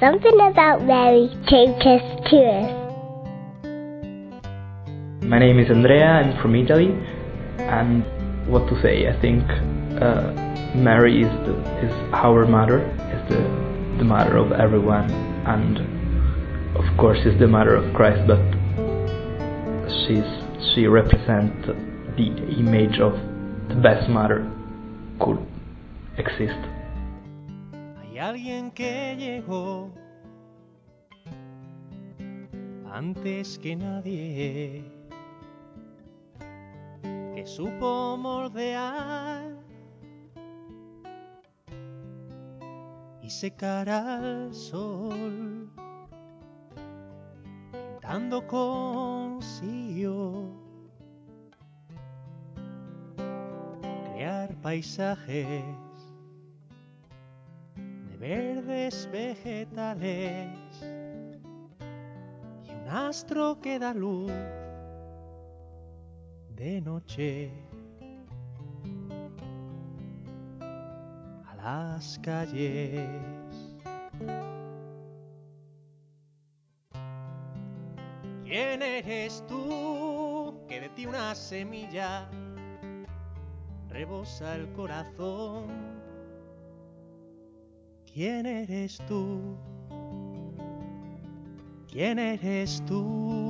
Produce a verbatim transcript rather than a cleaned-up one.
Something about Mary took us to us. My name is Andrea, I'm from Italy, and what to say, I think uh, Mary is, the, is our mother, is the, the mother of everyone, and of course is the mother of Christ, but she's, she represents the image of the best mother could exist. Hay alguien que llegó antes que nadie, que supo moldear y secar al sol, pintando consigo crear paisajes de verdes vegetales y un astro que da luz de noche a las calles. ¿Quién eres tú que de ti una semilla rebosa el corazón? ¿Quién eres tú? ¿Quién eres tú?